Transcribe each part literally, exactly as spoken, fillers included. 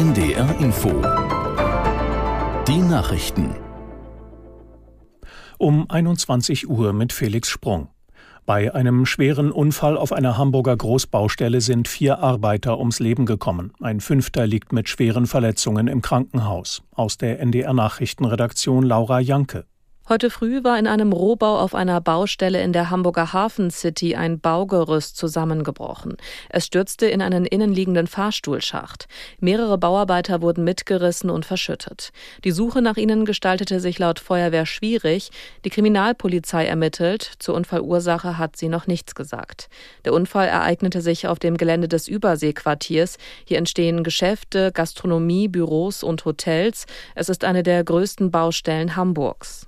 N D R Info. Die Nachrichten. Um einundzwanzig Uhr mit Felix Sprung. Bei einem schweren Unfall auf einer Hamburger Großbaustelle sind vier Arbeiter ums Leben gekommen. Ein Fünfter liegt mit schweren Verletzungen im Krankenhaus. Aus der N D R-Nachrichtenredaktion Laura Janke. Heute früh war in einem Rohbau auf einer Baustelle in der Hamburger Hafen City ein Baugerüst zusammengebrochen. Es stürzte in einen innenliegenden Fahrstuhlschacht. Mehrere Bauarbeiter wurden mitgerissen und verschüttet. Die Suche nach ihnen gestaltete sich laut Feuerwehr schwierig. Die Kriminalpolizei ermittelt. Zur Unfallursache hat sie noch nichts gesagt. Der Unfall ereignete sich auf dem Gelände des Überseequartiers. Hier entstehen Geschäfte, Gastronomie, Büros und Hotels. Es ist eine der größten Baustellen Hamburgs.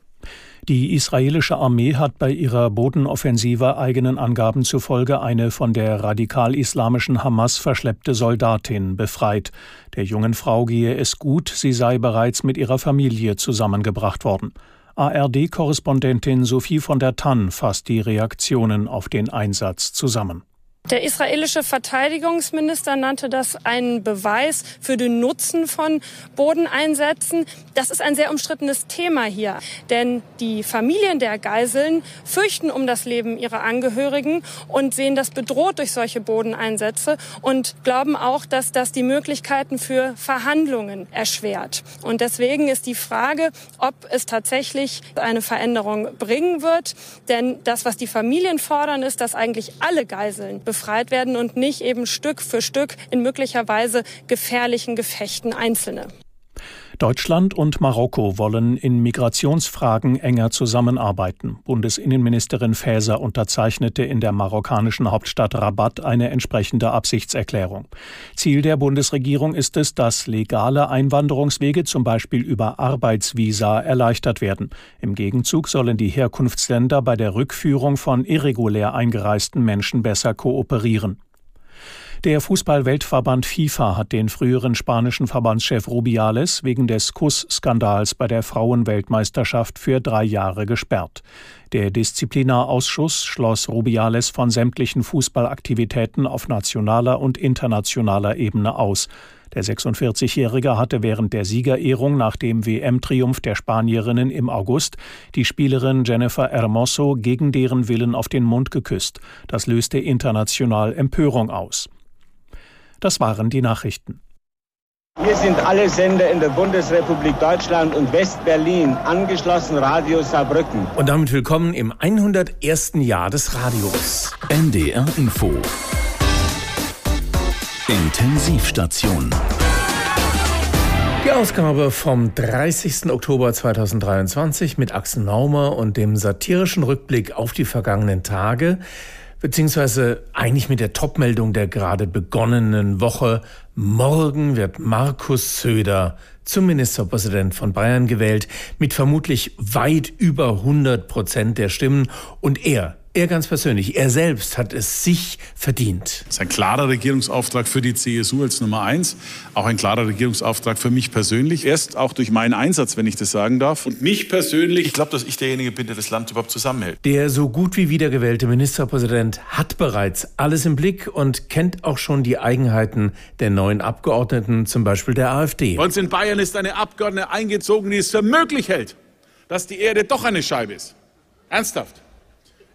Die israelische Armee hat bei ihrer Bodenoffensive eigenen Angaben zufolge eine von der radikal-islamischen Hamas verschleppte Soldatin befreit. Der jungen Frau gehe es gut, sie sei bereits mit ihrer Familie zusammengebracht worden. A R D-Korrespondentin Sophie von der Tann fasst die Reaktionen auf den Einsatz zusammen. Der israelische Verteidigungsminister nannte das einen Beweis für den Nutzen von Bodeneinsätzen. Das ist ein sehr umstrittenes Thema hier, denn die Familien der Geiseln fürchten um das Leben ihrer Angehörigen und sehen das bedroht durch solche Bodeneinsätze und glauben auch, dass das die Möglichkeiten für Verhandlungen erschwert. Und deswegen ist die Frage, ob es tatsächlich eine Veränderung bringen wird, denn das, was die Familien fordern, ist, dass eigentlich alle Geiseln befreit werden und nicht eben Stück für Stück in möglicherweise gefährlichen Gefechten Einzelne. Deutschland und Marokko wollen in Migrationsfragen enger zusammenarbeiten. Bundesinnenministerin Faeser unterzeichnete in der marokkanischen Hauptstadt Rabat eine entsprechende Absichtserklärung. Ziel der Bundesregierung ist es, dass legale Einwanderungswege, zum Beispiel über Arbeitsvisa, erleichtert werden. Im Gegenzug sollen die Herkunftsländer bei der Rückführung von irregulär eingereisten Menschen besser kooperieren. Der Fußball-Weltverband FIFA hat den früheren spanischen Verbandschef Rubiales wegen des Kuss-Skandals bei der Frauenweltmeisterschaft für drei Jahre gesperrt. Der Disziplinarausschuss schloss Rubiales von sämtlichen Fußballaktivitäten auf nationaler und internationaler Ebene aus. Der sechsundvierzigjährige hatte während der Siegerehrung nach dem W M-Triumph der Spanierinnen im August die Spielerin Jennifer Hermoso gegen deren Willen auf den Mund geküsst. Das löste international Empörung aus. Das waren die Nachrichten. Hier sind alle Sender in der Bundesrepublik Deutschland und West-Berlin, angeschlossen Radio Saarbrücken. Und damit willkommen im hundertersten Jahr des Radios. N D R Info. Intensivstation. Die Ausgabe vom dreißigsten Oktober zweitausenddreiundzwanzig mit Axel Naumer und dem satirischen Rückblick auf die vergangenen Tage, beziehungsweise eigentlich mit der Topmeldung der gerade begonnenen Woche. Morgen wird Markus Söder zum Ministerpräsident von Bayern gewählt, mit vermutlich weit über hundert Prozent der Stimmen. Und er, er ganz persönlich, er selbst hat es sich verdient. Das ist ein klarer Regierungsauftrag für die C S U als Nummer eins, auch ein klarer Regierungsauftrag für mich persönlich. Erst auch durch meinen Einsatz, wenn ich das sagen darf. Und mich persönlich, ich glaube, dass ich derjenige bin, der das Land überhaupt zusammenhält. Der so gut wie wiedergewählte Ministerpräsident hat bereits alles im Blick und kennt auch schon die Eigenheiten der neuen Abgeordneten, zum Beispiel der AfD. Bei uns in Bayern ist eine Abgeordnete eingezogen, die es für möglich hält, dass die Erde doch eine Scheibe ist. Ernsthaft.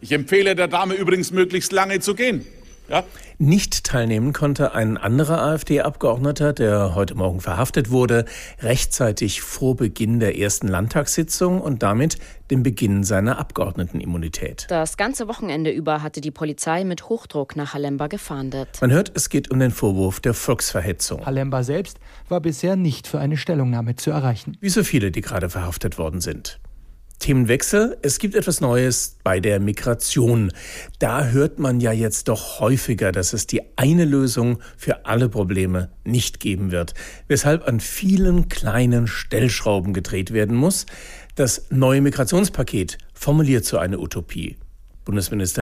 Ich empfehle der Dame übrigens, möglichst lange zu gehen. Ja? Nicht teilnehmen konnte ein anderer AfD-Abgeordneter, der heute Morgen verhaftet wurde, rechtzeitig vor Beginn der ersten Landtagssitzung und damit dem Beginn seiner Abgeordnetenimmunität. Das ganze Wochenende über hatte die Polizei mit Hochdruck nach Halemba gefahndet. Man hört, es geht um den Vorwurf der Volksverhetzung. Halemba selbst war bisher nicht für eine Stellungnahme zu erreichen. Wie so viele, die gerade verhaftet worden sind. Themenwechsel. Es gibt etwas Neues bei der Migration. Da hört man ja jetzt doch häufiger, dass es die eine Lösung für alle Probleme nicht geben wird, weshalb an vielen kleinen Stellschrauben gedreht werden muss. Das neue Migrationspaket formuliert so eine Utopie. Bundesminister